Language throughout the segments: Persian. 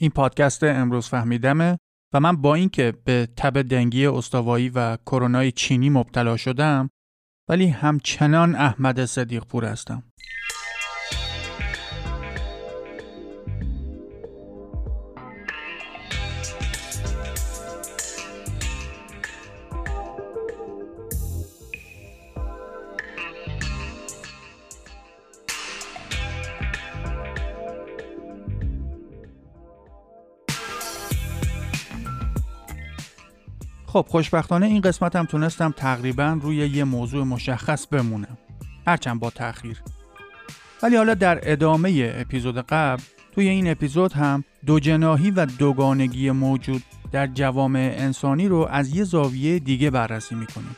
این پادکست امروز فهمیدمه و من با اینکه به تب دنگی استوایی و کرونای چینی مبتلا شدم ولی همچنان احمد صدیق پور هستم. خب خوشبختانه این قسمت هم تونستم تقریبا روی یه موضوع مشخص بمونم، هرچند با تأخیر. ولی حالا در ادامه اپیزود قبل توی این اپیزود هم دوجناهی و دوگانگی موجود در جوامع انسانی رو از یه زاویه دیگه بررسی میکنیم.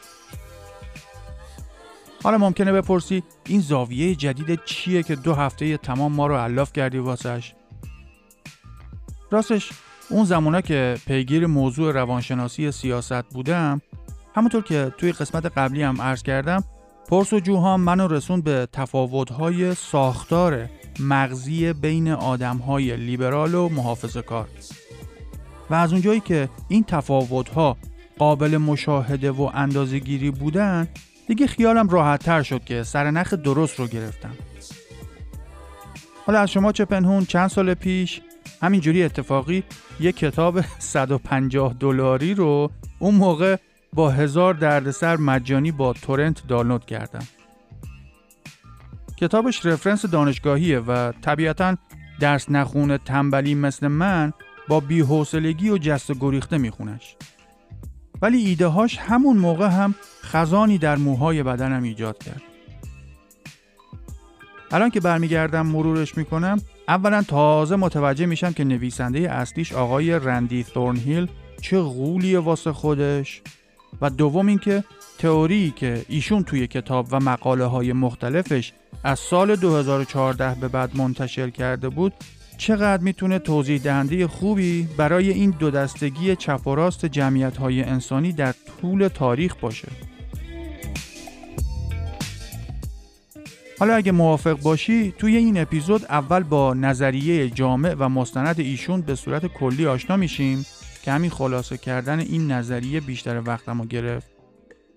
حالا ممکنه بپرسی این زاویه جدید چیه که 2 هفته تمام ما رو علاف کردی واسش؟ راستش اون زمانا که پیگیر موضوع روانشناسی سیاست بودم، همونطور که توی قسمت قبلی هم عرض کردم، پرس‌وجوها منو رسون به تفاوت‌های ساختار مغزی بین آدم‌های لیبرال و محافظه‌کار. و از اونجایی که این تفاوت‌ها قابل مشاهده و اندازه‌گیری بودن، دیگه خیالم راحت‌تر شد که سرنخ درست رو گرفتم. حالا از شما چه پنهون، چند سال پیش همینجوری اتفاقی یک کتاب $150 رو اون موقع با 1000 دردسر مجانی با تورنت دانلود کردم. کتابش رفرنس دانشگاهیه و طبیعتاً درس نخونه تنبلی مثل من با بی‌حوصلگی و جست و گریخته میخونش. ولی ایده‌هاش همون موقع هم خزانی در موهای بدنم ایجاد کرد. الان که برمیگردم مرورش میکنم، اولا تازه متوجه میشم که نویسنده اصلیش آقای رندی ثورنهیل چه غولیه واسه خودش، و دوم اینکه تئوری که ایشون توی کتاب و مقاله های مختلفش از سال 2014 به بعد منتشر کرده بود چقدر میتونه توضیح دهنده خوبی برای این دو دستگی چپ و راست جمعیت های انسانی در طول تاریخ باشه. حالا اگه موافق باشی توی این اپیزود اول با نظریه جامع و مستند ایشون به صورت کلی آشنا میشیم که همین خلاصه کردن این نظریه بیشتر وقتمو گرفت،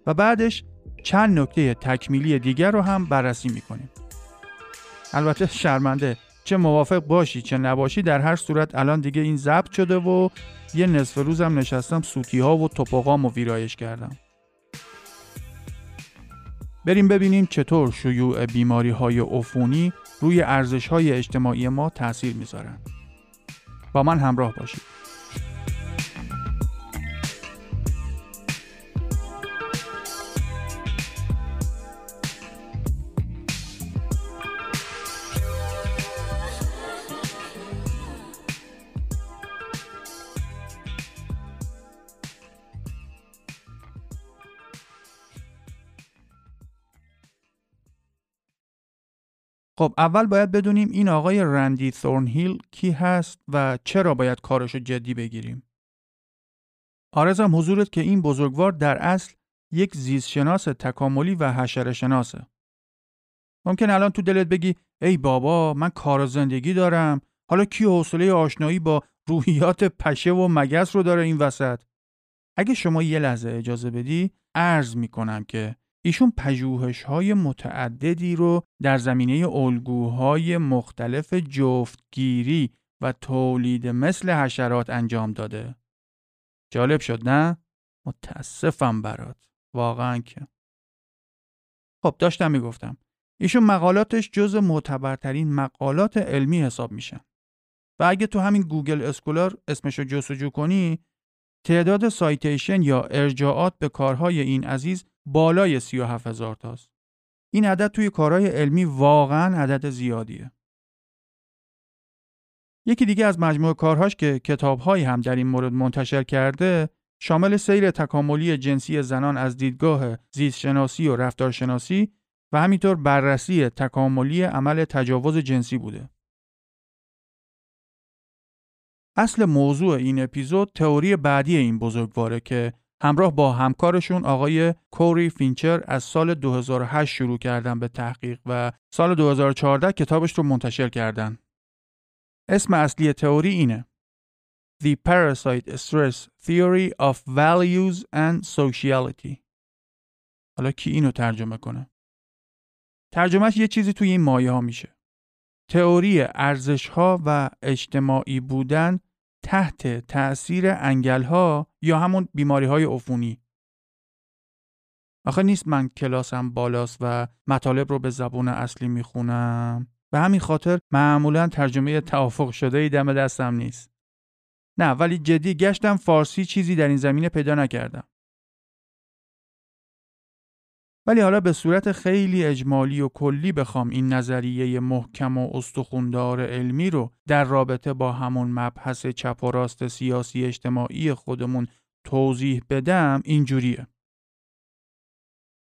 و بعدش چند نکته تکمیلی دیگر رو هم بررسی میکنیم. البته شرمنده، چه موافق باشی چه نباشی، در هر صورت الان دیگه این ضبط شده و یه نصف روزم نشستم سوتی ها و توپاقامو ویرایش کردم. بریم ببینیم چطور شیوع بیماری‌های عفونی روی ارزش‌های اجتماعی ما تأثیر می‌ذارن. با من همراه باشید. خب اول باید بدونیم این آقای رندی ثورنهیل کی هست و چرا باید کارشو جدی بگیریم. عرضم حضورت که این بزرگوار در اصل یک زیستشناس تکاملی و حشره شناسه. ممکن الان تو دلت بگی ای بابا من کار و زندگی دارم، حالا کی حوصله آشنایی با روحیات پشه و مگس رو داره این وسط؟ اگه شما یه لحظه اجازه بدی عرض میکنم که ایشون پژوهش‌های متعددی رو در زمینه الگوهای مختلف جفتگیری و تولید مثل حشرات انجام داده. جالب شد نه؟ متاسفم برات. واقعاً که. خب داشتم میگفتم. ایشون مقالاتش جز معتبرترین مقالات علمی حساب میشن. و اگه تو همین گوگل اسکولار اسمشو جستجو کنی، تعداد سایتیشن یا ارجاعات به کارهای این عزیز بالای 37000 تاست. این عدد توی کارهای علمی واقعاً عدد زیادیه. یکی دیگه از مجموعه کارهاش که کتاب‌هایی هم در این مورد منتشر کرده، شامل سیر تکاملی جنسی زنان از دیدگاه زیستشناسی و رفتارشناسی و همینطور بررسی تکاملی عمل تجاوز جنسی بوده. اصل موضوع این اپیزود تئوری بعدی این بزرگواره که همراه با همکارشون آقای کوری فینچر از سال 2008 شروع کردن به تحقیق و سال 2014 کتابش رو منتشر کردن. اسم اصلی تئوری اینه: The Parasite-Stress Theory of Values and Sociality. حالا کی اینو ترجمه کنه؟ ترجمهش یه چیزی توی این مایه ها میشه. تئوری ارزش ها و اجتماعی بودن تحت تأثیر انگل ها یا همون بیماری های عفونی. آخه نیست من کلاسم بالاست و مطالب رو به زبون اصلی میخونم. به همین خاطر معمولا ترجمه توافق شده ای دم دستم نیست. نه ولی جدی گشتم فارسی چیزی در این زمینه پیدا نکردم. ولی حالا به صورت خیلی اجمالی و کلی بخوام این نظریه محکم و استخوندار علمی رو در رابطه با همون مبحث چپ و راست سیاسی اجتماعی خودمون توضیح بدم اینجوریه.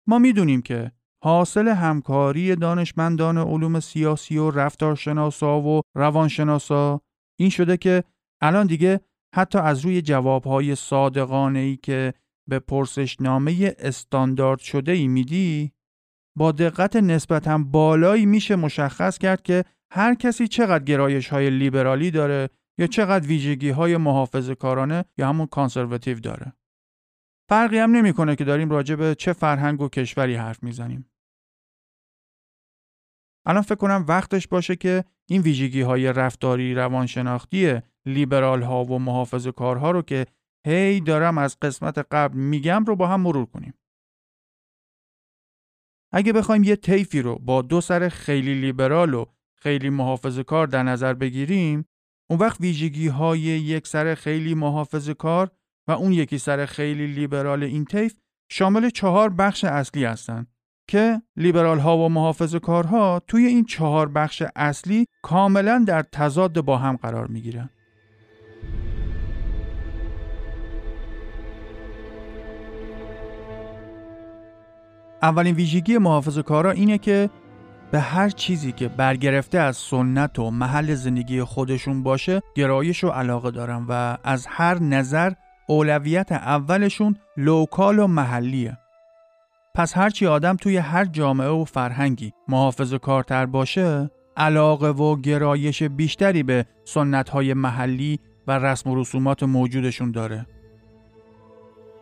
ما میدونیم که حاصل همکاری دانشمندان علوم سیاسی و رفتارشناسا و روانشناسا این شده که الان دیگه حتی از روی جوابهای صادقانه‌ای که به پرسشنامه استاندارد شده ای میدی با دقت نسبتاً بالایی میشه مشخص کرد که هر کسی چقدر گرایش‌های لیبرالی داره یا چقدر ویژگی‌های محافظه‌کارانه یا همون کانسرواتیو داره. فرقی هم نمی‌کنه که داریم راجع به چه فرهنگ و کشوری حرف میزنیم. الان فکر کنم وقتش باشه که این ویژگی‌های رفتاری روانشناختی لیبرال‌ها و محافظه‌کارها رو که هی دارم از قسمت قبل میگم رو با هم مرور کنیم. اگه بخوایم یه طیفی رو با دو سر خیلی لیبرال و خیلی محافظه‌کار در نظر بگیریم، اون وقت ویژگی‌های یک سر خیلی محافظه‌کار و اون یکی سر خیلی لیبرال این طیف شامل 4 بخش اصلی هستن که لیبرال‌ها و محافظه‌کارها توی این 4 بخش اصلی کاملاً در تضاد با هم قرار میگیرن. اولین ویژگی محافظه‌کارا اینه که به هر چیزی که برگرفته از سنت و محل زندگی خودشون باشه گرایش و علاقه دارن و از هر نظر اولویت اولشون لوکال و محلیه. پس هرچی آدم توی هر جامعه و فرهنگی محافظه‌کارتر باشه علاقه و گرایش بیشتری به سنت‌های محلی و رسم و رسومات موجودشون داره.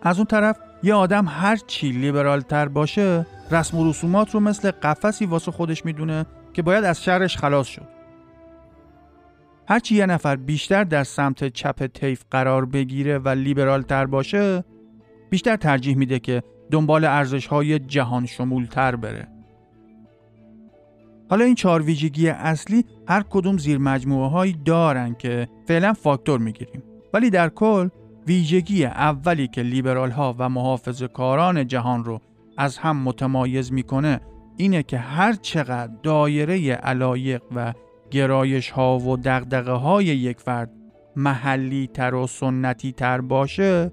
از اون طرف یه آدم هر چی لیبرال تر باشه رسم و رسومات رو مثل قفسی واسه خودش میدونه که باید از شرش خلاص شد. هر چی یه نفر بیشتر در سمت چپ طیف قرار بگیره و لیبرال تر باشه بیشتر ترجیح میده که دنبال ارزش های جهان شمول تر بره. حالا این 4 ویژگی اصلی هر کدوم زیر مجموعه هایی دارن که فعلا فاکتور میگیریم، ولی در کل ویژگی اولی که لیبرال ها و محافظه‌کاران جهان رو از هم متمایز میکنه اینه که هر چقدر دایره علایق و گرایش ها و دغدغه های یک فرد محلی تر و سنتی تر باشه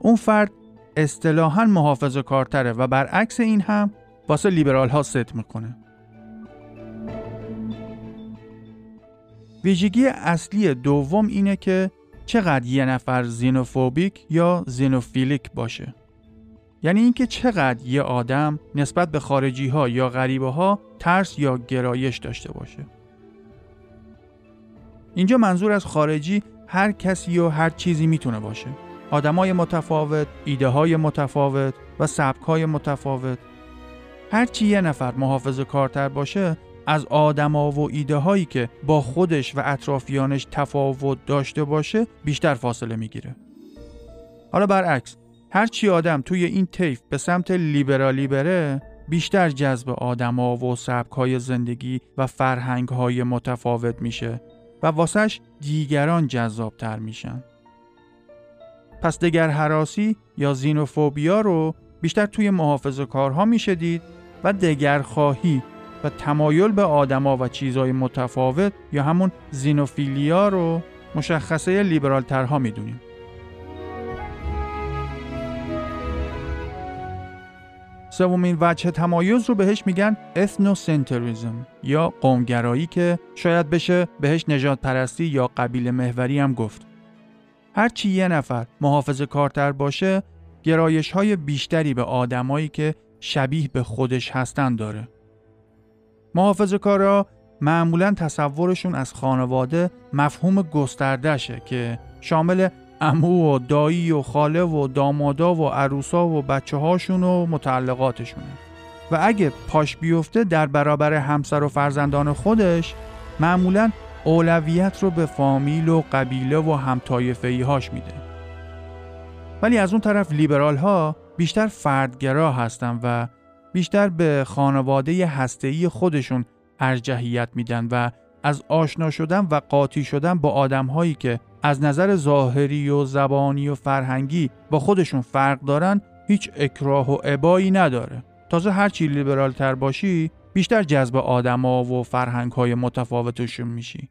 اون فرد اصطلاحاً محافظه‌کار تره و برعکس این هم واسه لیبرال ها صدق میکنه. ویژگی اصلی دوم اینه که چقدر یه نفر زینوفوبیک یا زینوفیلیک باشه. یعنی اینکه چقدر یه آدم نسبت به خارجی ها یا غریبه ها ترس یا گرایش داشته باشه. اینجا منظور از خارجی هر کسی و هر چیزی میتونه باشه. آدمای متفاوت، ایده های متفاوت و سبک های متفاوت. هرچی یه نفر محافظه‌کارتر باشه از آدم‌ها و ایده هایی که با خودش و اطرافیانش تفاوت داشته باشه بیشتر فاصله میگیره. حالا برعکس، هرچی آدم توی این طیف به سمت لیبرالی بره بیشتر جذب آدم‌ها و سبک‌های زندگی و فرهنگ‌های متفاوت میشه و واسش دیگران جذاب‌تر میشن. پس دگرهراسی یا زینوفوبیا رو بیشتر توی محافظه‌کارها میشه دید و دگرخواهی و تمایل به آدما و چیزهای متفاوت یا همون زینوفیلیا رو مشخصه لیبرال ترها میدونیم. سومین وجه تمایز رو بهش میگن اثنوسنتریزم یا قومگرایی که شاید بشه بهش نژاد پرستی یا قبیله محوری هم گفت. هرچی یه نفر محافظه‌کارتر باشه گرایش‌های بیشتری به آدمایی که شبیه به خودش هستن داره. محافظه‌کارا معمولاً تصورشون از خانواده مفهوم گسترده‌شه که شامل عمو و دایی و خاله و دامادا و عروسا و بچه هاشون و متعلقاتشونه و اگه پاش بیفته در برابر همسر و فرزندان خودش معمولاً اولویت رو به فامیل و قبیله و همطایفه‌ای هاش میده. ولی از اون طرف لیبرال ها بیشتر فردگرا هستن و بیشتر به خانواده هسته‌ای خودشون ارجحیت میدن و از آشنا شدن و قاطی شدن با آدم‌هایی که از نظر ظاهری و زبانی و فرهنگی با خودشون فرق دارن هیچ اکراه و ابایی نداره. تازه هرچی لیبرال تر باشی بیشتر جذب آدم‌ها و فرهنگ‌های متفاوتشون میشی.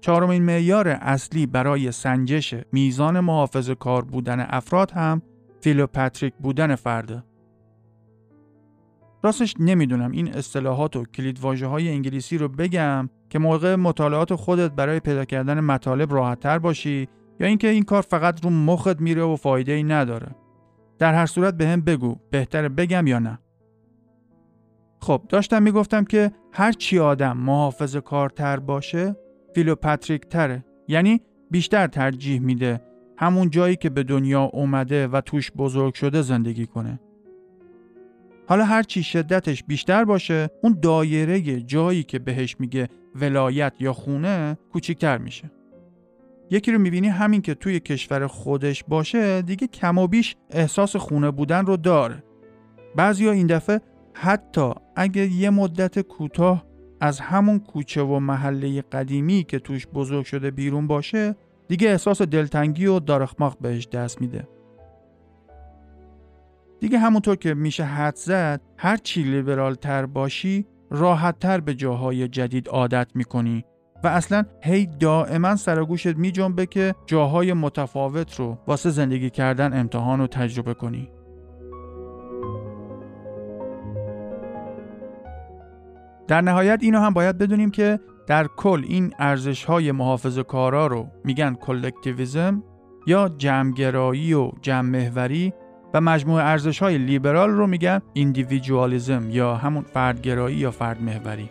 چهارمین معیار اصلی برای سنجش میزان محافظه‌کار بودن افراد هم فیلوپاتریک بودن فرده. راستش نمیدونم این اصطلاحات و کلیدواژه‌های انگلیسی رو بگم که موقع مطالعات خودت برای پیدا کردن مطالب راحت‌تر باشی یا اینکه این کار فقط رو مخت میره و فایده‌ای نداره. در هر صورت بهم بگو بهتره بگم یا نه. خب داشتم میگفتم که هر چی آدم محافظه‌کارتر باشه فیلوپاتریک تره، یعنی بیشتر ترجیح میده همون جایی که به دنیا اومده و توش بزرگ شده زندگی کنه. حالا هر چی شدتش بیشتر باشه اون دایره جایی که بهش میگه ولایت یا خونه کوچیک‌تر میشه. یکی رو میبینی همین که توی کشور خودش باشه دیگه کم و بیش احساس خونه بودن رو داره. بعضیا این دفعه حتی اگه یه مدت کوتاه از همون کوچه و محله قدیمی که توش بزرگ شده بیرون باشه دیگه احساس دلتنگی و داراخماخ بهش دست میده. دیگه همونطور که میشه حد زد هر چی لیبرال تر باشی راحت تر به جاهای جدید عادت میکنی و اصلا هی دائما سرگوشت میجنبه که جاهای متفاوت رو واسه زندگی کردن امتحان و تجربه کنی. در نهایت اینو هم باید بدونیم که در کل این ارزش‌های محافظه‌کارا رو میگن کلکتیویسم یا جمع‌گرایی و جمع‌محوری و مجموع ارزش‌های لیبرال رو میگن ایندیویدوالیسم یا همون فردگرایی یا فردمحوری.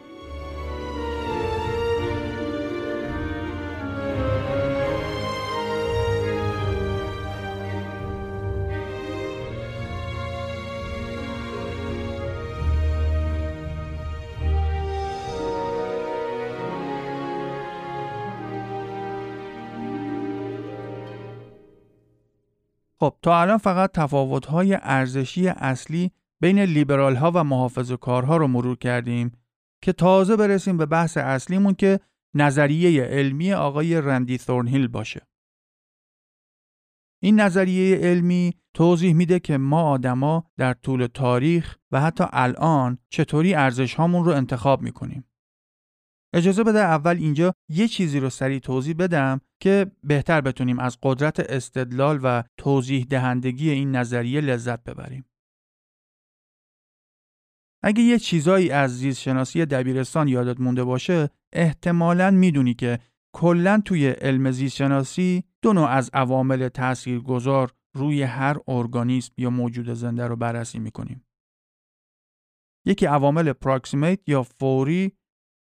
خب تا الان فقط تفاوت‌های ارزشی اصلی بین لیبرال‌ها و محافظه‌کارها رو مرور کردیم که تازه برسیم به بحث اصلیمون که نظریه علمی آقای رندی ثورنهیل باشه. این نظریه علمی توضیح میده که ما آدما در طول تاریخ و حتی الان چطوری ارزش‌هامون رو انتخاب می‌کنیم. اجازه بده اول اینجا یه چیزی رو سریع توضیح بدم که بهتر بتونیم از قدرت استدلال و توضیح دهندگی این نظریه لذت ببریم. اگه یه چیزایی از زیستشناسی دبیرستان یادت مونده باشه، احتمالاً میدونی که کلاً توی علم زیستشناسی دو نوع از عوامل تاثیرگذار روی هر ارگانیسم یا موجود زنده رو بررسی می‌کنیم. یکی عوامل پراکسیمیت یا فوری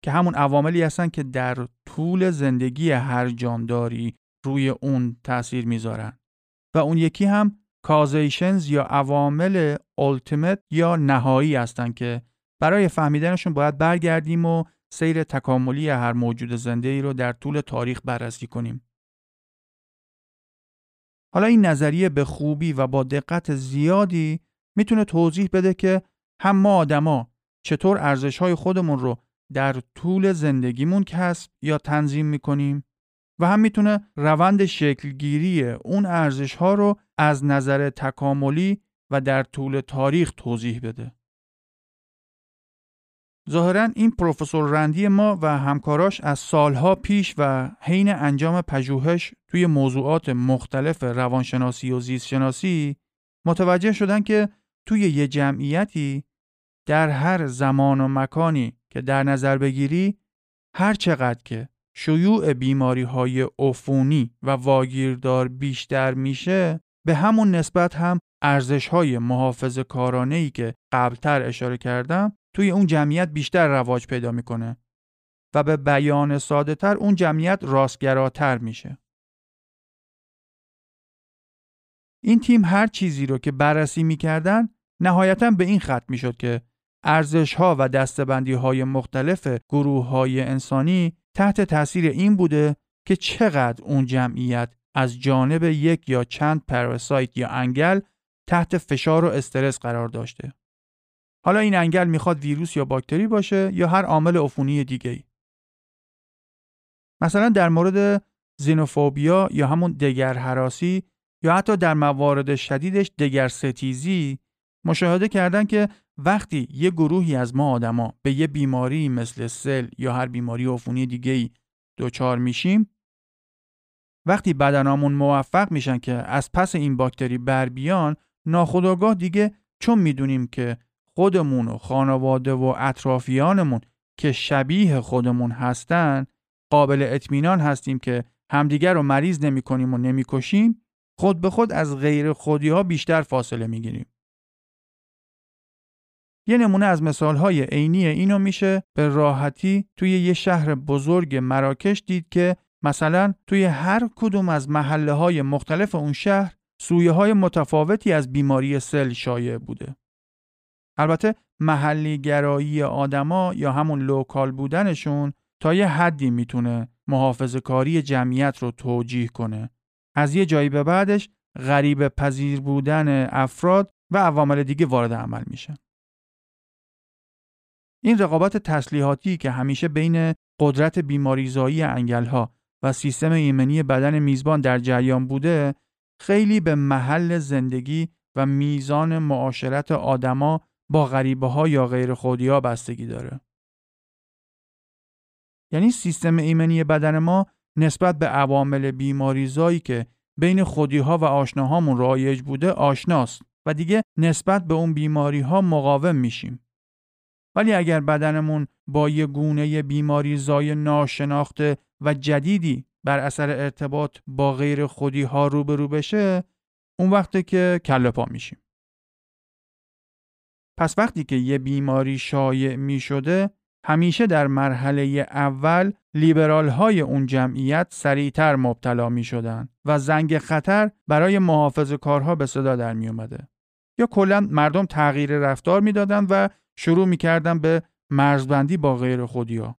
که همون عواملی هستن که در طول زندگی هر جانداری روی اون تأثیر میذارن و اون یکی هم کازیشنز یا عوامل التیمت یا نهایی هستن که برای فهمیدنشون باید برگردیم و سیر تکاملی هر موجود زنده‌ای رو در طول تاریخ بررسی کنیم. حالا این نظریه به خوبی و با دقت زیادی میتونه توضیح بده که هم ما آدما چطور ارزش‌های خودمون رو در طول زندگیمون کسب یا تنظیم میکنیم و هم میتونه روند شکلگیری اون ارزش ها رو از نظر تکاملی و در طول تاریخ توضیح بده. ظاهراً این پروفسور رندی ما و همکاراش از سالها پیش و حین انجام پژوهش توی موضوعات مختلف روانشناسی و زیستشناسی متوجه شدن که توی یه جمعیتی در هر زمان و مکانی که در نظر بگیری هر چقدر که شیوع بیماری‌های عفونی و واگیردار بیشتر میشه به همون نسبت هم ارزش‌های محافظه‌کارانه‌ای که قبلتر اشاره کردم توی اون جمعیت بیشتر رواج پیدا میکنه و به بیان ساده‌تر اون جمعیت راستگراتر میشه. این تیم هر چیزی رو که بررسی میکردن نهایتاً به این ختم میشد که ارزش‌ها و دسته‌بندی‌های مختلف گروه‌های انسانی تحت تأثیر این بوده که چقدر اون جمعیت از جانب یک یا چند پاراسایت یا انگل تحت فشار و استرس قرار داشته. حالا این انگل میخواد ویروس یا باکتری باشه یا هر عامل عفونی دیگه‌ای. مثلا در مورد زنوفوبیا یا همون دگرهراسی یا حتی در موارد شدیدش دگرستیزی مشاهده کردن که وقتی یه گروهی از ما آدما به یه بیماری مثل سل یا هر بیماری عفونی دیگه‌ای دچار میشیم، وقتی بدنامون موفق میشن که از پس این باکتری بر بیان، ناخودآگاه دیگه چون میدونیم که خودمون و خانواده و اطرافیانمون که شبیه خودمون هستن قابل اطمینان هستیم که همدیگر رو مریض نمی‌کنیم و نمی‌کشیم، خود به خود از غیر خودی‌ها بیشتر فاصله می‌گیریم. یه نمونه از مثال‌های عینی اینو میشه به راحتی توی یه شهر بزرگ مراکش دید که مثلا توی هر کدوم از محله‌های مختلف اون شهر سویه‌های متفاوتی از بیماری سل شایع بوده. البته محلی گرایی آدما یا همون لوکال بودنشون تا یه حدی میتونه محافظه‌کاری جمعیت رو توجیه کنه. از یه جایی به بعدش غریبه پذیر بودن افراد و عوامل دیگه وارد عمل میشه. این رقابت تسلیحاتی که همیشه بین قدرت بیماریزایی انگل‌ها و سیستم ایمنی بدن میزبان در جریان بوده، خیلی به محل زندگی و میزان معاشرت آدما با غریبه‌ها یا غیرخودی‌ها بستگی داره. یعنی سیستم ایمنی بدن ما نسبت به عوامل بیماریزایی که بین خودی‌ها و آشناهامون رایج بوده آشناست و دیگه نسبت به اون بیماری‌ها مقاوم میشیم. ولی اگر بدنمون با یه گونه بیماریزای ناشناخته و جدیدی بر اثر ارتباط با غیر خودی ها روبرو بشه، اون وقته که کله پا میشیم. پس وقتی که یه بیماری شایع میشده، همیشه در مرحله اول لیبرال های اون جمعیت سریعتر مبتلا میشدن و زنگ خطر برای محافظه‌کارها به صدا در میومده. یا کلاً مردم تغییر رفتار میدادن و شروع می‌کردن به مرزبندی با غیر خودیا.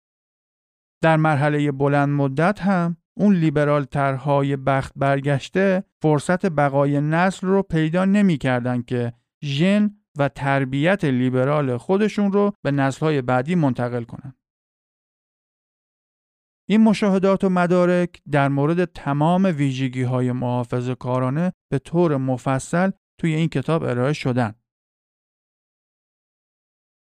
در مرحله بلند مدت هم اون لیبرال ترهای بخت برگشته فرصت بقای نسل رو پیدا نمی‌کردن که ژن و تربیت لیبرال خودشون رو به نسل‌های بعدی منتقل کنن. این مشاهدات و مدارک در مورد تمام ویژگی‌های محافظه‌کارانه به طور مفصل توی این کتاب ارائه شدن.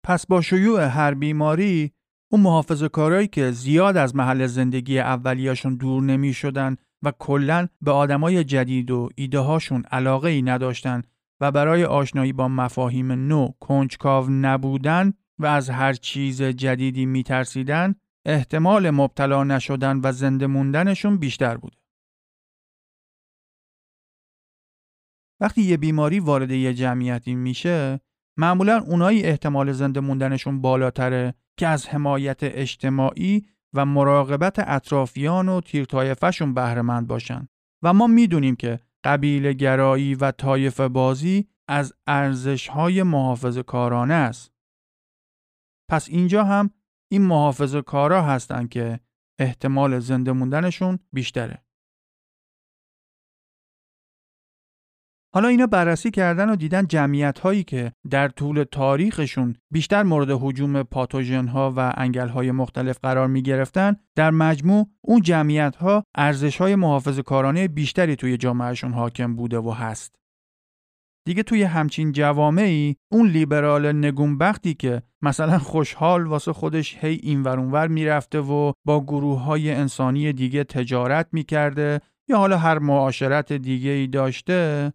پس با شیوع هر بیماری، اون محافظه‌کارایی که زیاد از محل زندگی اولیه‌شون دور نمی‌شدن و کلاً به آدمای جدید و ایده‌هاشون علاقه‌ای نداشتن و برای آشنایی با مفاهیم نو کنجکاو نبودن و از هر چیز جدیدی می‌ترسیدن، احتمال مبتلا نشدن و زنده موندنشون بیشتر بود. وقتی یه بیماری وارد یه جمعیتی میشه، معمولاً اونایی احتمال زنده موندنشون بالاتره که از حمایت اجتماعی و مراقبت اطرافیان و تیرطایفه‌شون بهره‌مند باشن و ما میدونیم که قبیله گرایی و طایفه بازی از ارزش‌های محافظه‌کارانه است. پس اینجا هم این محافظه‌کارا هستن که احتمال زنده موندنشون بیشتره. حالا اینا بررسی کردن و دیدن جمعیت‌هایی که در طول تاریخشون بیشتر مورد هجوم پاتوژن‌ها و انگل‌های مختلف قرار می‌گرفتن، در مجموع اون جمعیت‌ها ارزش‌های محافظه‌کارانه بیشتری توی جامعهشون حاکم بوده و هست. دیگه توی همچین جوامعی اون لیبرال نگونبختی که مثلا خوشحال واسه خودش هی اینور اونور میرفته و با گروه‌های انسانی دیگه تجارت می‌کرده یا حالا هر معاشرت دیگه‌ای داشته،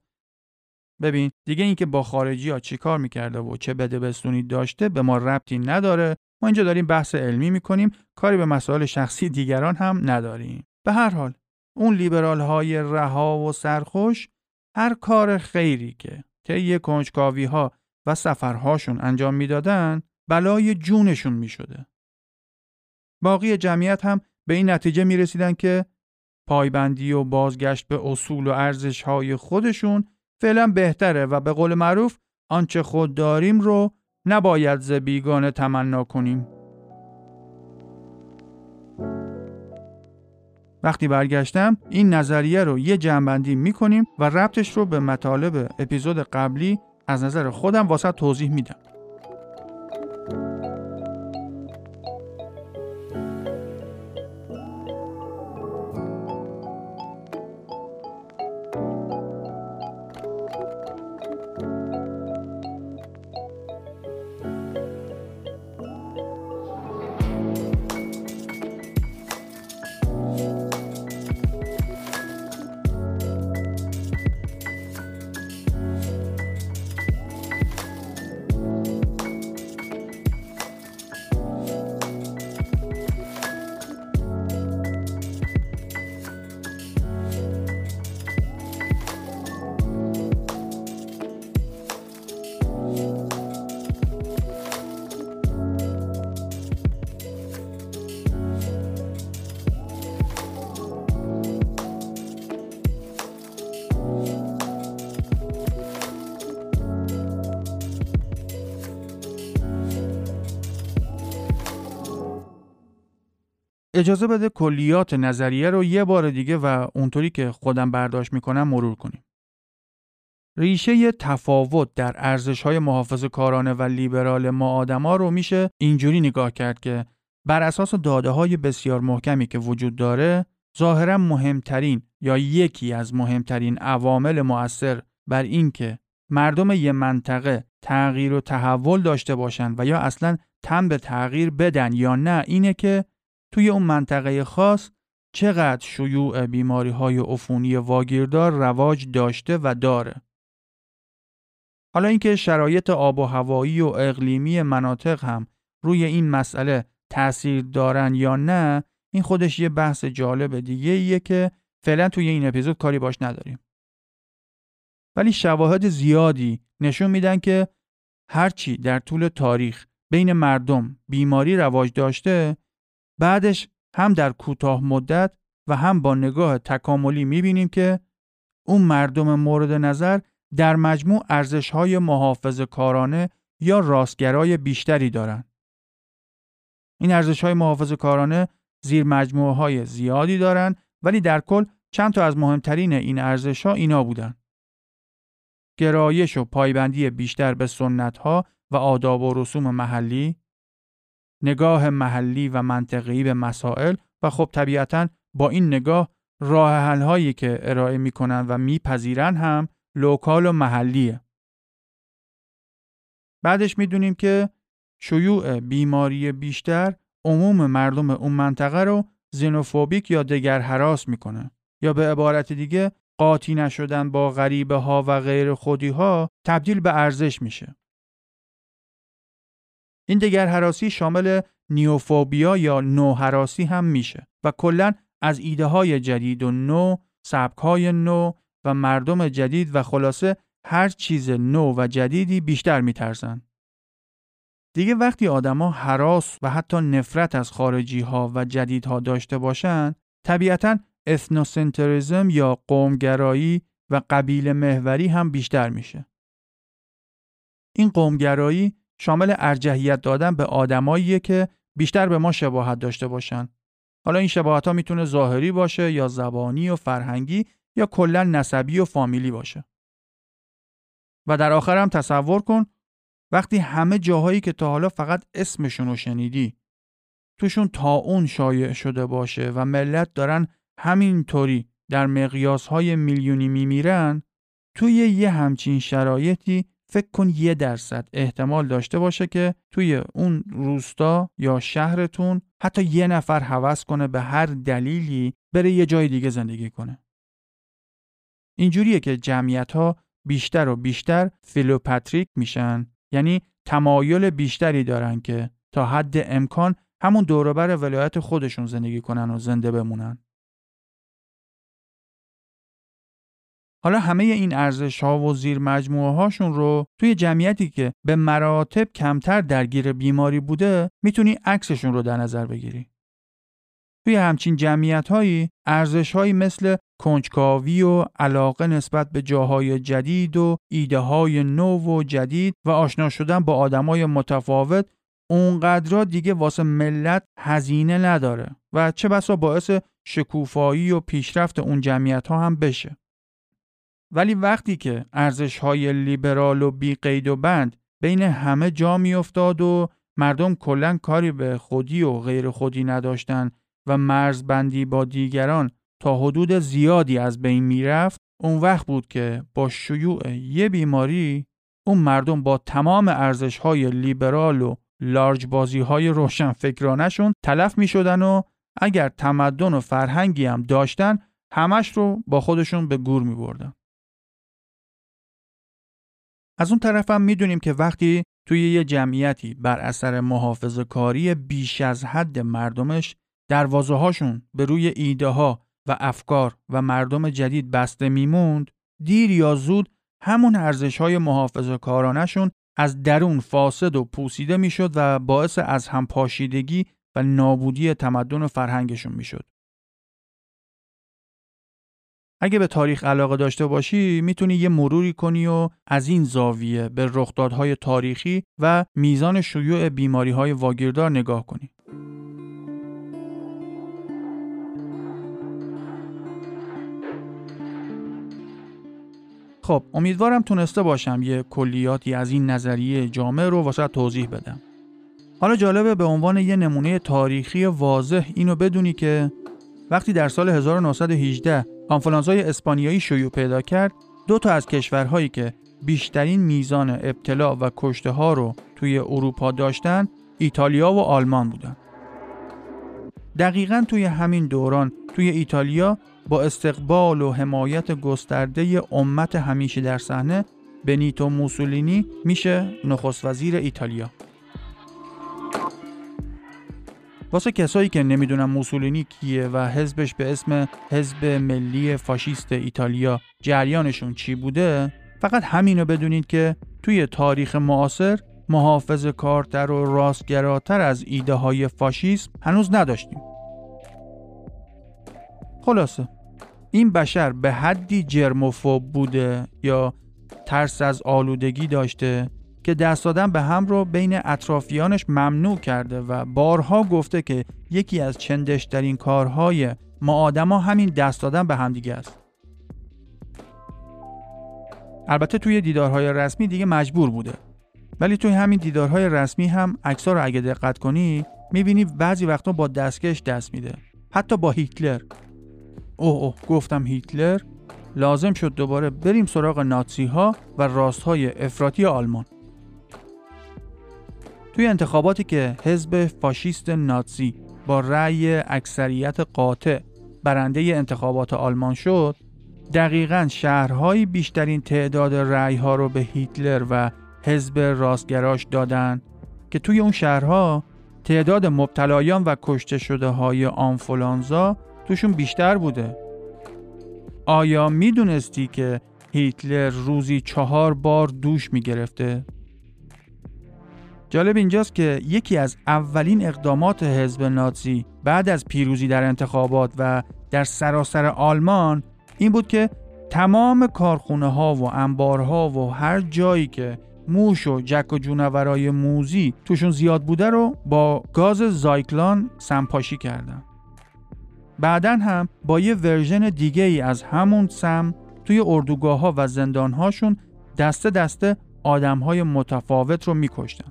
ببین دیگه این که با خارجی‌ها چی کار می‌کرده و چه بدبستونی داشته به ما ربطی نداره. ما اینجا داریم بحث علمی می‌کنیم، کاری به مسائل شخصی دیگران هم نداریم. به هر حال اون لیبرال‌های رها و سرخوش هر کار خیری که طی کنجکاوی‌ها و سفرهاشون انجام می‌دادن بلای جونشون می‌شده. باقی جمعیت هم به این نتیجه می رسیدن که پایبندی و بازگشت به اصول و ارزش‌های خودشون فعلا بهتره و به قول معروف آنچه خود داریم رو نباید ز بیگانه تمنا کنیم. وقتی برگشتم این نظریه رو یه جمع‌بندی می‌کنیم و ربطش رو به مطالب اپیزود قبلی از نظر خودم واسه توضیح میدم. اجازه بده کلیات نظریه رو یه بار دیگه و اونطوری که خودم برداشت میکنم مرور کنیم. ریشه تفاوت در ارزش‌های محافظه‌کارانه و لیبرال ما آدم‌ها رو میشه اینجوری نگاه کرد که بر اساس داده‌های بسیار محکمی که وجود داره، ظاهراً مهمترین یا یکی از مهمترین عوامل مؤثر بر این که مردم یه منطقه تغییر و تحول داشته باشن و یا اصلاً تن به تغییر بدن یا نه، اینه که توی اون منطقه خاص چقدر شیوع بیماری‌های عفونی واگیردار رواج داشته و داره. حالا اینکه شرایط آب و هوایی و اقلیمی مناطق هم روی این مسئله تأثیر دارن یا نه، این خودش یه بحث جالب دیگه ایه که فعلا توی این اپیزود کاری باش نداریم. ولی شواهد زیادی نشون میدن که هرچی در طول تاریخ بین مردم بیماری رواج داشته، بعدش هم در کوتاه مدت و هم با نگاه تکاملی می‌بینیم که اون مردم مورد نظر در مجموع ارزش‌های محافظه‌کارانه یا راستگرای بیشتری دارن. این ارزش‌های محافظه‌کارانه زیر مجموعه‌های زیادی دارن، ولی در کل چند تا از مهمترین این ارزش‌ها اینا بودن: گرایش و پایبندی بیشتر به سنت‌ها و آداب و رسوم محلی، نگاه محلی و منطقه‌ای به مسائل و خب طبیعتاً با این نگاه راه حل‌هایی که ارائه می‌کنن و می‌پذیرن هم لوکال و محلیه. بعدش می‌دونیم که شیوع بیماری بیشتر عموم مردم اون منطقه رو زنوفوبیک یا دگرهراس می‌کنه، یا به عبارت دیگه قاطی نشدن با غریبه‌ها و غیر خودی‌ها تبدیل به ارزش میشه. این دگرهراسی شامل نیوفوبیا یا نوهراسی هم میشه و کلاً از ایده های جدید و نو، سبک های نو و مردم جدید و خلاصه هر چیز نو و جدیدی بیشتر میترسن. دیگه وقتی آدما هراس و حتی نفرت از خارجی ها و جدید ها داشته باشن، طبیعتاً اثنوسنتریسم یا قومگرایی و قبیله محوری هم بیشتر میشه. این قومگرایی شامل ارجحیت دادن به آدماییه که بیشتر به ما شباهت داشته باشن. حالا این شباهت ها میتونه ظاهری باشه یا زبانی و فرهنگی یا کلا نسبی و فامیلی باشه. و در آخر هم تصور کن وقتی همه جاهایی که تا حالا فقط اسمشون رو شنیدی توشون طاعون شایع شده باشه و ملت دارن همینطوری در مقیاس های میلیونی میمیرن، توی یه همچین شرایطی فکر کن 1% احتمال داشته باشه که توی اون روستا یا شهرتون حتی یه نفر هوس کنه به هر دلیلی بره یه جای دیگه زندگی کنه. اینجوریه که جمعیت‌ها بیشتر و بیشتر فیلوپاتریک میشن، یعنی تمایل بیشتری دارن که تا حد امکان همون دوروبر ولایت خودشون زندگی کنن و زنده بمونن. حالا همه این ارزش‌ها و زیر مجموعه‌هاشون رو توی جمعیتی که به مراتب کمتر درگیر بیماری بوده میتونی عکسشون رو در نظر بگیری. توی همچین جمعیت‌هایی ارزش‌هایی مثل کنجکاوی و علاقه نسبت به جاهای جدید و ایده‌های نو و جدید و آشنا شدن با آدم‌های متفاوت اونقدرها دیگه واسه ملت هزینه نداره و چه بسا باعث شکوفایی و پیشرفت اون جمعیت‌ها هم بشه. ولی وقتی که ارزش‌های لیبرال و بی قید و بند بین همه جا می‌افتاد و مردم کلاً کاری به خودی و غیر خودی نداشتن و مرزبندی با دیگران تا حدود زیادی از بین میرفت، اون وقت بود که با شیوع یه بیماری اون مردم با تمام ارزش‌های لیبرال و لارج بازی‌های روشنفکرانشون تلف می‌شدن و اگر تمدن و فرهنگی هم داشتن همش رو با خودشون به گور می‌بردن. از اون طرف هم می‌دونیم که وقتی توی یه جمعیتی بر اثر محافظه‌کاری بیش از حد مردمش دروازه هاشون به روی ایده ها و افکار و مردم جدید بسته میموند، دیر یا زود همون ارزش های محافظه‌کارانه شون از درون فاسد و پوسیده میشد و باعث از هم پاشیدگی و نابودی تمدن و فرهنگشون میشد. اگه به تاریخ علاقه داشته باشی میتونی یه مروری کنی و از این زاویه به رخدادهای تاریخی و میزان شیوع بیماری های واگیردار نگاه کنی. خب امیدوارم تونسته باشم یه کلیاتی از این نظریه جامع رو واسه توضیح بدم. حالا جالبه به عنوان یه نمونه تاریخی واضح اینو بدونی که وقتی در سال 1918 آنفولانزای اسپانیایی شیوع پیدا کرد، 2 از کشورهایی که بیشترین میزان ابتلا و کشته ها رو توی اروپا داشتن ایتالیا و آلمان بودن. دقیقاً توی همین دوران توی ایتالیا با استقبال و حمایت گسترده امت همیشه در صحنه بنیتو موسولینی میشه نخست وزیر ایتالیا. واسه کسایی که نمیدونن موسولینی کیه و حزبش به اسم حزب ملی فاشیست ایتالیا جریانشون چی بوده، فقط همینو بدونید که توی تاریخ معاصر محافظه‌کارتر و راستگراتر از ایده های فاشیسم هنوز نداشتیم. خلاصه این بشر به حدی جرموفوب بوده یا ترس از آلودگی داشته که دست دادن به هم رو بین اطرافیانش ممنوع کرده و بارها گفته که یکی از چندشترین کارهای ما آدما همین دست دادن به هم دیگه است. البته توی دیدارهای رسمی دیگه مجبور بوده، ولی توی همین دیدارهای رسمی هم عکس‌ها رو اگه دقت کنی می‌بینی بعضی وقتا با دستکش دست میده، حتی با هیتلر. اوه گفتم هیتلر، لازم شد دوباره بریم سراغ ناتسی‌ها و راست‌های افراطی آلمان. توی انتخاباتی که حزب فاشیست ناتسی با رأی اکثریت قاطع برنده انتخابات آلمان شد، دقیقاً شهرهای بیشترین تعداد رأی‌ها رو به هیتلر و حزب راستگراش دادن که توی اون شهرها تعداد مبتلایان و کشته شده های آنفولانزا توشون بیشتر بوده. آیا میدونستی که هیتلر روزی 4 بار دوش میگرفته؟ جالب اینجاست که یکی از اولین اقدامات حزب نازی بعد از پیروزی در انتخابات و در سراسر آلمان این بود که تمام کارخونه ها و انبارها و هر جایی که موش و جک و جونورای موزی توشون زیاد بوده رو با گاز زایکلان سمپاشی کردن. بعدن هم با یه ورژن دیگه ای از همون سم توی اردوگاه ها و زندان هاشون دسته دسته آدم های متفاوت رو میکشتن.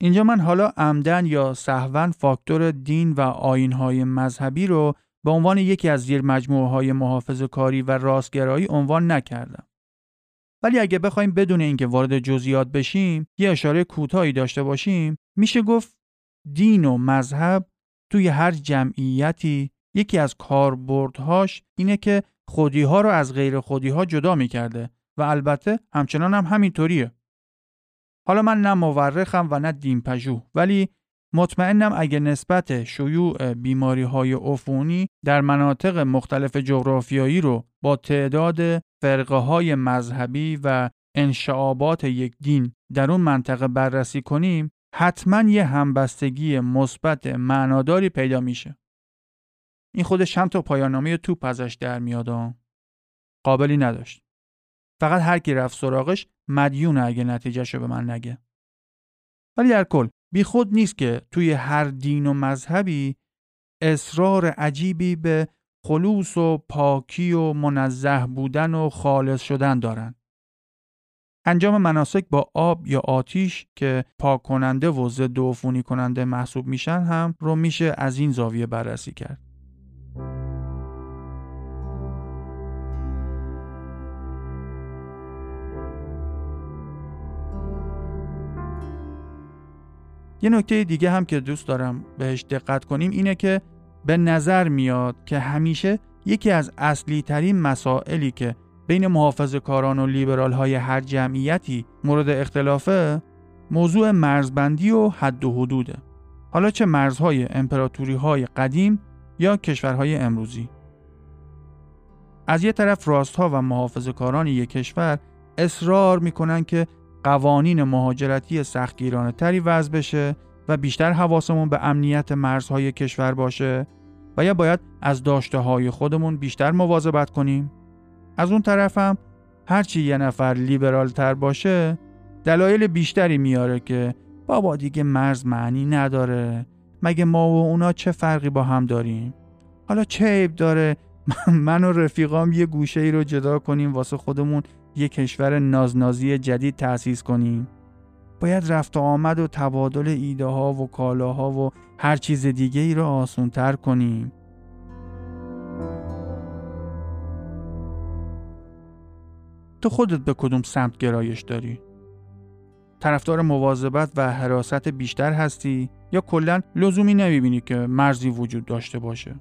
اینجا من حالا عمدن یا سهواً فاکتور دین و آیین‌های مذهبی رو به عنوان یکی از زیر مجموعه‌های محافظه‌کاری و راستگرایی عنوان نکردم. ولی اگه بخوایم بدون اینکه وارد جزئیات بشیم، یه اشاره کوتاهی داشته باشیم، میشه گفت دین و مذهب توی هر جمعیتی یکی از کاربردهاش اینه که خودی‌ها رو از غیر خودی‌ها جدا می‌کرده و البته همچنان هم همینطوریه. حالا من نه مورخم و نه دین‌پژوه، ولی مطمئنم اگه نسبت شیوع بیماری‌های عفونی در مناطق مختلف جغرافیایی رو با تعداد فرقه‌های مذهبی و انشعابات یک دین در اون منطقه بررسی کنیم، حتماً یه همبستگی مثبت معناداری پیدا میشه. این خودش هم تا پایان‌نامه توپ ازش در میاد، قابلی نداشت. فقط هر کی رفت سراغش مدیون اگه نتیجهشو به من نگه. ولی در کل بی خود نیست که توی هر دین و مذهبی اصرار عجیبی به خلوص و پاکی و منزه بودن و خالص شدن دارن. انجام مناسک با آب یا آتیش که پاک کننده و ضد عفونی کننده محسوب میشن هم رو میشه از این زاویه بررسی کرد. یه نکته دیگه هم که دوست دارم بهش دقت کنیم اینه که به نظر میاد که همیشه یکی از اصلی ترین مسائلی که بین محافظه‌کاران و لیبرال های هر جمعیتی مورد اختلافه، موضوع مرزبندی و حد و حدوده. حالا چه مرزهای امپراتوری های قدیم یا کشورهای امروزی. از یه طرف راست ها و محافظه‌کاران یک کشور اصرار میکنن که قوانین مهاجرتی سختگیرانه تری وضع بشه و بیشتر حواسمون به امنیت مرزهای کشور باشه و یا باید از داشته های خودمون بیشتر مواظبت کنیم. از اون طرف هم هرچی یه نفر لیبرال تر باشه دلایل بیشتری میاره که بابا دیگه مرز معنی نداره، مگه ما و اونا چه فرقی با هم داریم، حالا چه عیب داره من و رفیقام یه گوشه ای رو جدا کنیم واسه خودمون یک کشور نازنازی جدید تأسیس کنیم. باید رفت و آمد و تبادل ایده ها و کالاها و هر چیز دیگه ای رو آسان تر کنیم. تو خودت به کدوم سمت گرایش داری؟ طرفدار مواظبت و حراست بیشتر هستی یا کلاً لزومی نمیبینی که مرزی وجود داشته باشه؟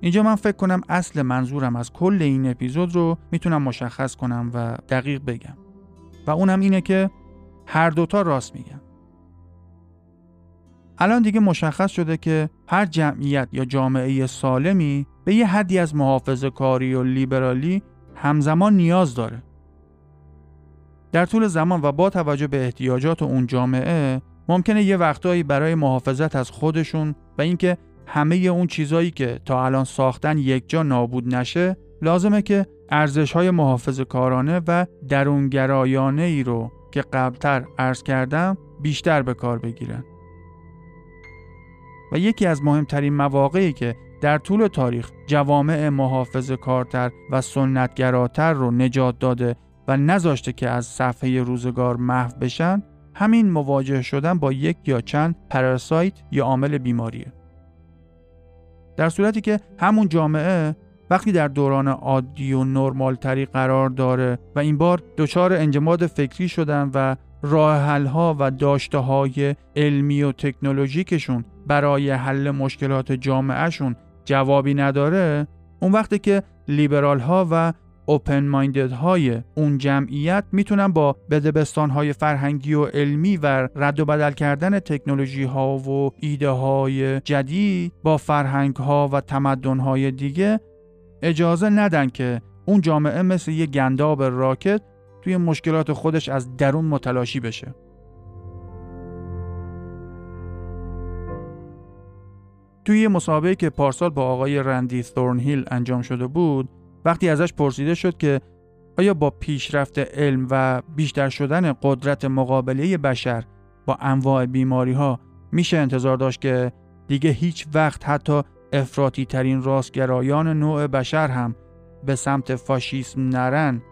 اینجا من فکر کنم اصل منظورم از کل این اپیزود رو میتونم مشخص کنم و دقیق بگم و اونم اینه که هر دوتا راست میگن. الان دیگه مشخص شده که هر جمعیت یا جامعه سالمی به یه حدی از محافظه‌کاری و لیبرالی همزمان نیاز داره. در طول زمان و با توجه به احتیاجات اون جامعه ممکنه یه وقتایی برای محافظت از خودشون و اینکه همه اون چیزایی که تا الان ساختن یک جا نابود نشه، لازمه که ارزش‌های محافظه‌کارانه و درونگرایانه ای رو که قبلتر عرض کردم بیشتر به کار بگیرن. و یکی از مهمترین مواقعی که در طول تاریخ جوامع محافظه‌کارتر و سنتگراتر رو نجات داده و نذاشته که از صفحه روزگار محو بشن، همین مواجه شدن با یک یا چند پاراسایت یا عامل بیماریه. در صورتی که همون جامعه وقتی در دوران عادی و نرمال تری قرار داره و این بار دچار انجماد فکری شدن و راه حل‌ها و داشته‌های علمی و تکنولوژیکشون برای حل مشکلات جامعهشون جوابی نداره، اون وقتی که لیبرال‌ها و اوپن ماینددهای اون جمعیت میتونن با بدبستان‌های فرهنگی و علمی و رد و بدل کردن تکنولوژی‌ها و ایده‌های جدید با فرهنگ‌ها و تمدن‌های دیگه اجازه ندن که اون جامعه مثل یه گنداب راکت توی مشکلات خودش از درون متلاشی بشه. توی مسابقه که پارسال با آقای رندی ثورنهیل انجام شده بود، وقتی ازش پرسیده شد که آیا با پیشرفت علم و بیشتر شدن قدرت مقابله بشر با انواع بیماری ها میشه انتظار داشت که دیگه هیچ وقت حتی افراطی ترین راستگرایان نوع بشر هم به سمت فاشیسم نرن،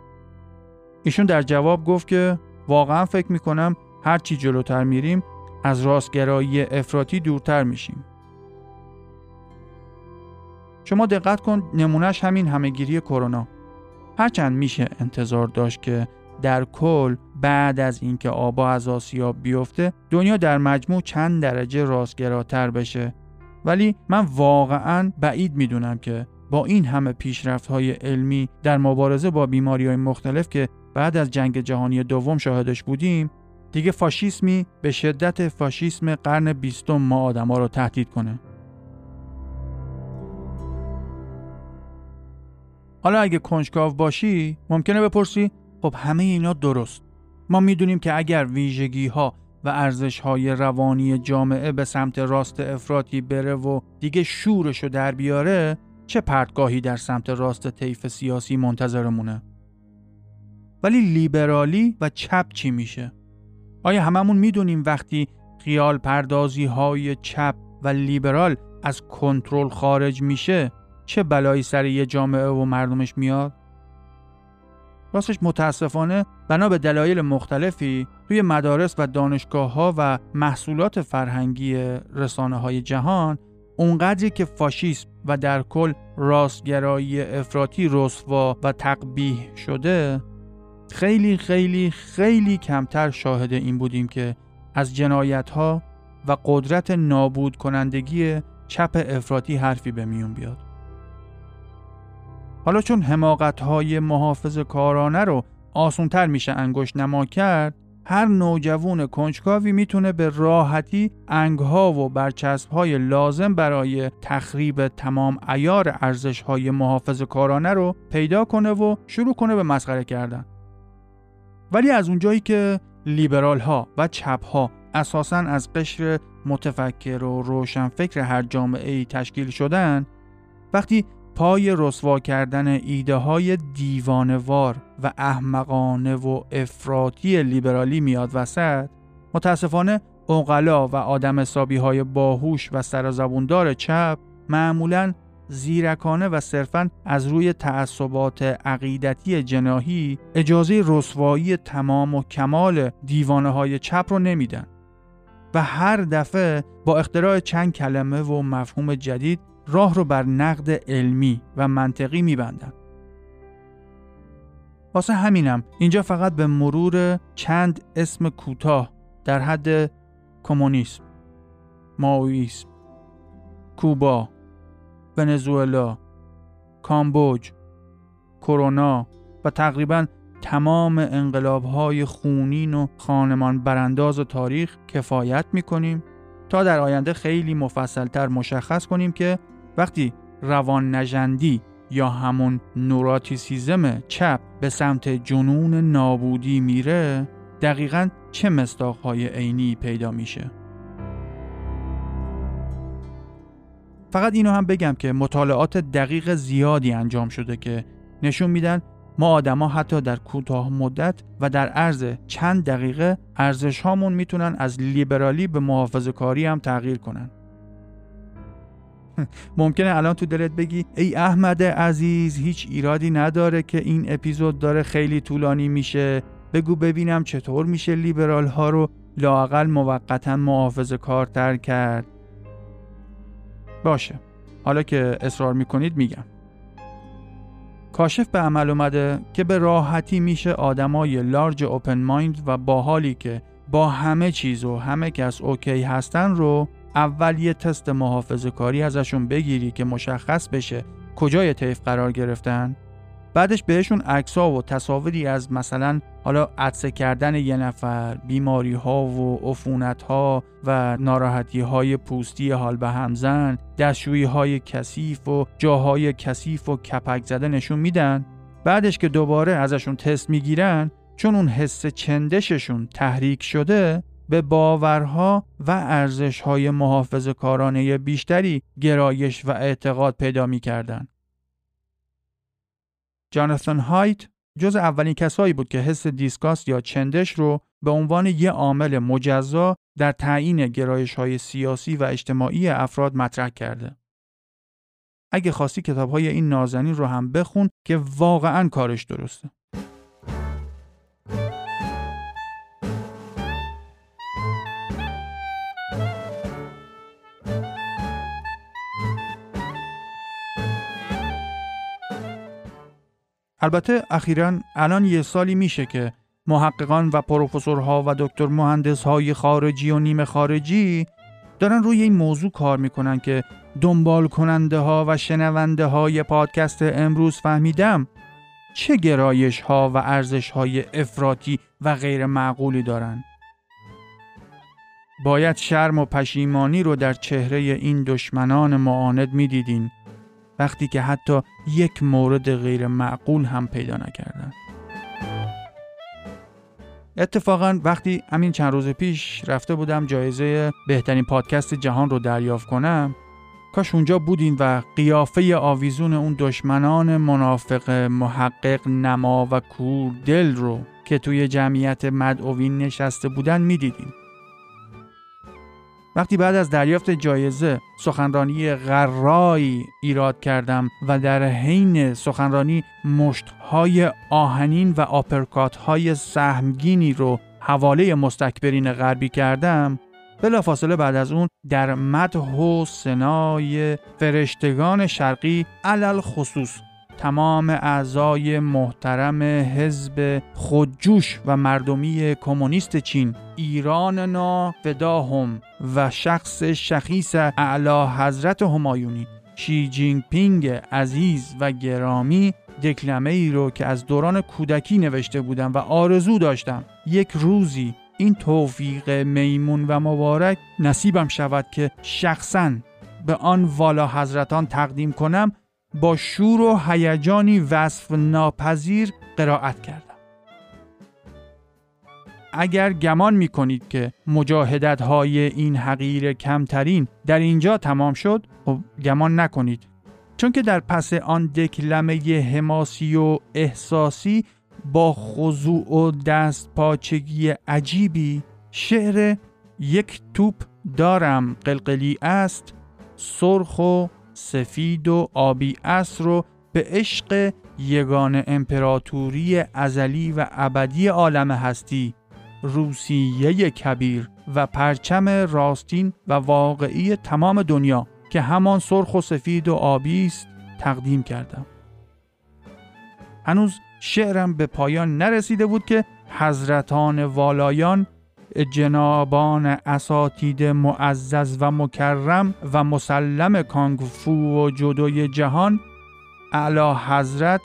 ایشون در جواب گفت که واقعا فکر میکنم هر چی جلوتر میریم از راستگرایی افراطی دورتر میشیم. شما دقت کن، نمونهش همین همهگیری کرونا. هرچند میشه انتظار داشت که در کل بعد از اینکه آبا از آسیاب بیفته دنیا در مجموع چند درجه راستگراتر بشه، ولی من واقعاً بعید میدونم که با این همه پیشرفت‌های علمی در مبارزه با بیماری‌های مختلف که بعد از جنگ جهانی دوم شاهدش بودیم، دیگه فاشیسمی به شدت فاشیسم قرن 20 ما آدم‌ها رو تهدید کنه. حالا اگه کنجکاو باشی ممکنه بپرسی خب همه اینا درست. ما میدونیم که اگر ویژگی‌ها و ارزش‌های روانی جامعه به سمت راست افراطی بره و دیگه شورشو در بیاره، چه پرتگاهی در سمت راست طیف سیاسی منتظرمونه. ولی لیبرالی و چپ چی میشه؟ آیا هممون میدونیم وقتی خیال پردازی های چپ و لیبرال از کنترل خارج میشه چه بلایی سر یه جامعه و مردمش میاد؟ راستش متاسفانه بنا به دلایل مختلفی توی مدارس و دانشگاه ها و محصولات فرهنگی رسانه های جهان اونقدری که فاشیسم و در کل راستگرایی افراطی رسوا و تقبیح شده، خیلی خیلی خیلی کمتر شاهد این بودیم که از جنایت‌ها و قدرت نابود کنندگی چپ افراطی حرفی به میون بیاد. حالا چون حماقت‌های محافظه‌کارانه رو آسان‌تر میشه انگشت نما کرد، هر نوجوان کنجکاوی میتونه به راحتی انگها و برچسب‌های لازم برای تخریب تمام عیار ارزش‌های محافظه‌کارانه رو پیدا کنه و شروع کنه به مسخره کردن. ولی از اونجایی که لیبرال‌ها و چپ‌ها اساساً از قشر متفکر و روشنفکر هر جامعه‌ای تشکیل شدن، وقتی پای رسوا کردن ایده‌های دیوانه‌وار و احمقانه و افراطی لیبرالی میاد وسط، متاسفانه عقلا و آدم حسابی‌های باهوش و سرزبوندار چپ معمولاً زیرکانه و صرفاً از روی تعصبات عقیدتی جناحی اجازه رسوایی تمام و کمال دیوانه‌های چپ رو نمیدن و هر دفعه با اختراع چند کلمه و مفهوم جدید راه رو بر نقد علمی و منطقی میبندن. واسه همینم اینجا فقط به مرور چند اسم کوتاه در حد کمونیسم، مائویسم، کوبا، ونزوئلا، کامبوج، کرونا و تقریباً تمام انقلاب‌های خونین و خانمان برانداز تاریخ کفایت می‌کنیم تا در آینده خیلی مفصل‌تر مشخص کنیم که وقتی روان نژندی یا همون نوراتیسیزم چپ به سمت جنون نابودی میره دقیقاً چه مصداق‌های عینی پیدا میشه. فقط اینو هم بگم که مطالعات دقیق زیادی انجام شده که نشون میدن ما آدما حتی در کوتاه مدت و در عرض چند دقیقه ارزش هامون میتونن از لیبرالی به محافظه‌کاری هم تغییر کنن. ممکنه الان تو دلت بگی ای احمد عزیز هیچ ایرادی نداره که این اپیزود داره خیلی طولانی میشه، بگو ببینم چطور میشه لیبرال ها رو لااقل موقتاً محافظه‌کارتر کرد. باشه، حالا که اصرار میکنید میگم. کاشف به عمل اومده که به راحتی میشه آدمای لارج اوپن مایند و باحالی که با همه چیز و همه کس اوکی هستن رو اول یه تست محافظه‌کاری ازشون بگیری که مشخص بشه کجای طیف قرار گرفتن، بعدش بهشون عکس‌ها و تصاویری از مثلا حالا عطسه کردن یه نفر، بیماری‌ها و عفونت‌ها و ناراحتی‌های پوستی حال به همزن، دستشویی‌های کثیف و جاهای کثیف و کپک زده نشون میدن. بعدش که دوباره ازشون تست میگیرن، چون اون حس چندششون تحریک شده به باورها و ارزش‌های محافظه‌کارانه بیشتری گرایش و اعتقاد پیدا می‌کردن. جاناتان هایت جز اولین کسایی بود که حس دیسکاست یا چندش رو به عنوان یه عامل مجزا در تعیین گرایش‌های سیاسی و اجتماعی افراد مطرح کرده. اگه خواستی کتاب‌های این نازنین رو هم بخون که واقعاً کارش درسته. البته اخیراً الان یه سالی میشه که محققان و پروفسورها و دکتر مهندس‌های خارجی و نیمه خارجی دارن روی این موضوع کار میکنن که دنبال کننده ها و شنونده های پادکست امروز فهمیدم چه گرایش ها و ارزش های افراطی و غیر معقولی دارن. باید شرم و پشیمانی رو در چهره این دشمنان معاند میدیدین وقتی که حتی یک مورد غیر معقول هم پیدا نکردن. اتفاقا وقتی همین چند روز پیش رفته بودم جایزه بهترین پادکست جهان رو دریافت کنم، کاش اونجا بودین و قیافه آویزون اون دشمنان منافق محقق نما و کور دل رو که توی جمعیت مدعوین نشسته بودن میدیدین. وقتی بعد از دریافت جایزه سخنرانی غرایی ایراد کردم و در حین سخنرانی مشت‌های آهنین و آپرکات‌های سهمگینی رو حواله مستکبرین غربی کردم، بلافاصله بعد از اون در مدح و ثنای فرشتگان شرقی علل خصوص تمام اعضای محترم حزب خودجوش و مردمی کمونیست چین، ایراننا فداهم و شخص شخیص اعلی حضرت همایونی شی جین پینگ عزیز و گرامی دکلمه ای رو که از دوران کودکی نوشته بودم و آرزو داشتم یک روزی این توفیق میمون و مبارک نصیبم شود که شخصاً به آن والا حضرتان تقدیم کنم، با شور و هیجانی وصف ناپذیر قرائت کردم. اگر گمان می کنید که مجاهدت های این حقیر کمترین در اینجا تمام شد، گمان نکنید، چون که در پس آن دکلمه حماسی و احساسی با خضوع و دست پاچگی عجیبی شعر یک توپ دارم قلقلی است، سرخ و سفید و آبی است رو به عشق یگان امپراتوری ازلی و ابدی عالم هستی، روسیه کبیر و پرچم راستین و واقعی تمام دنیا که همان سرخ و سفید و آبی است تقدیم کردم. هنوز شعرم به پایان نرسیده بود که حضرتان والایان، جنابان اساتید معزز و مکرم و مسلم کانگفو و جودوی جهان، اعلی حضرت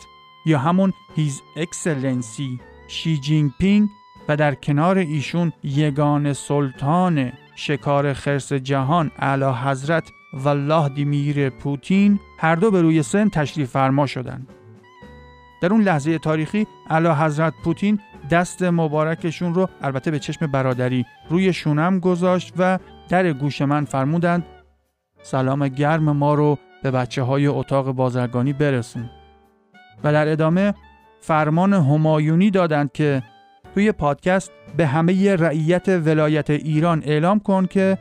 یا همون هیز اکسلنسی شی جین پینگ و در کنار ایشون یگان سلطان شکار خرس جهان اعلی حضرت و لادیمیر پوتین هر دو به روی سن تشریف فرما شدند. در اون لحظه تاریخی اعلی حضرت پوتین دست مبارکشون رو البته به چشم برادری روی شونم گذاشت و در گوش من فرمودند سلام گرم ما رو به بچه های اتاق بازرگانی برسون و در ادامه فرمان همایونی دادند که توی پادکست به همه رعیت ولایت ایران اعلام کن که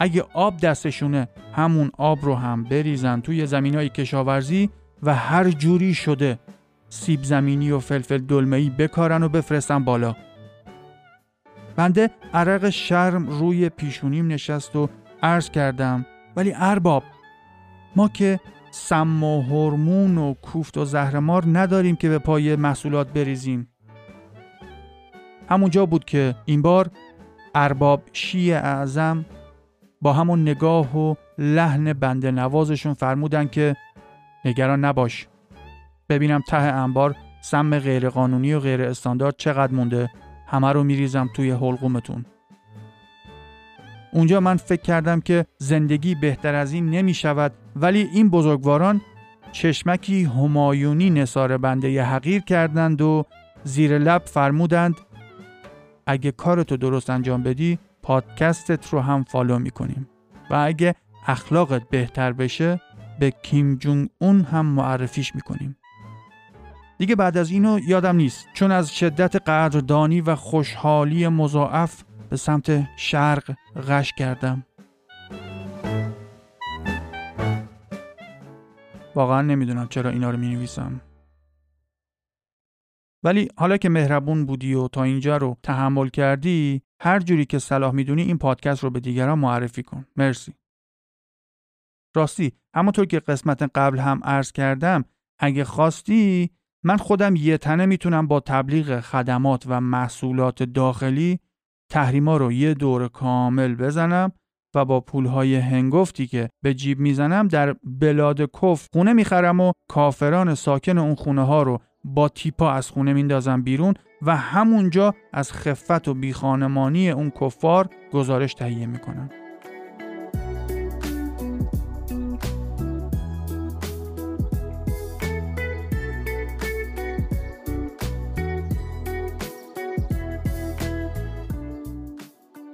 اگه آب دستشونه همون آب رو هم بریزن توی زمینای کشاورزی و هر جوری شده سیب زمینی و فلفل دلمه‌ای بکارن و بفرستن بالا. بنده عرق شرم روی پیشونیم نشست و عرض کردم ولی ارباب ما که سم و هورمون و کوفت و زهرمار نداریم که به پای محصولات بریزیم. همونجا بود که این بار ارباب شیعه اعظم با همون نگاه و لحن بنده نوازشون فرمودن که نگران نباش، ببینم ته انبار سم غیرقانونی و غیر استاندارد چقدر مونده، همه رو میریزم توی حلقومتون. اونجا من فکر کردم که زندگی بهتر از این نمی شود، ولی این بزرگواران چشمکی همایونی نثار بنده حقیر کردند و زیر لب فرمودند اگه کارتو درست انجام بدی پادکستت رو هم فالو میکنیم و اگه اخلاقت بهتر بشه به کیم جونگ اون هم معرفیش میکنیم. دیگه بعد از اینو یادم نیست، چون از شدت قدردانی و خوشحالی مضاعف به سمت شرق غش کردم. واقعا نمیدونم چرا اینا رو مینویسم. ولی حالا که مهربون بودی و تا اینجا رو تحمل کردی، هر جوری که صلاح میدونی این پادکست رو به دیگران معرفی کن. مرسی. راستی، همونطور که قسمت قبل هم عرض کردم، اگه خواستی من خودم یه تنه میتونم با تبلیغ خدمات و محصولات داخلی تحریما رو یه دور کامل بزنم و با پولهای هنگفتی که به جیب میزنم در بلاد کف خونه میخرم و کافران ساکن اون خونه ها رو با تیپا از خونه میندازم بیرون و همونجا از خفت و بیخانمانی اون کفار گزارش تهیه میکنم.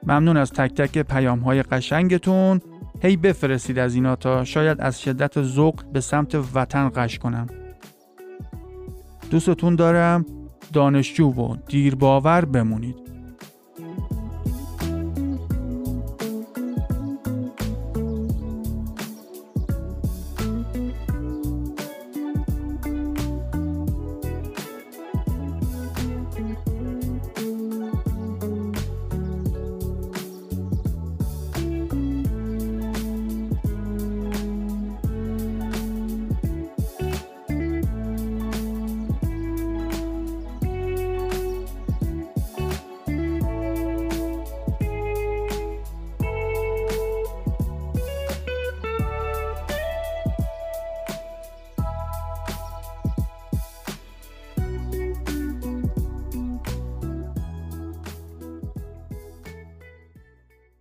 ممنون از تک تک پیام‌های قشنگتون. هی بفرستید از اینا تا شاید از شدت ذوق به سمت وطن قش کنم. دوستتون دارم. دانشجو و دیرباور بمونید.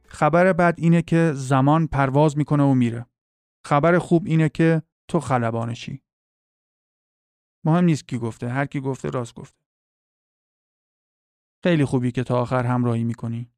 خبر بد اینه که زمان پرواز میکنه و میره. خبر خوب اینه که تو خلبانشی. مهم نیست کی گفته، هر کی گفته راست گفته. خیلی خوبی که تا آخر همراهی میکنی.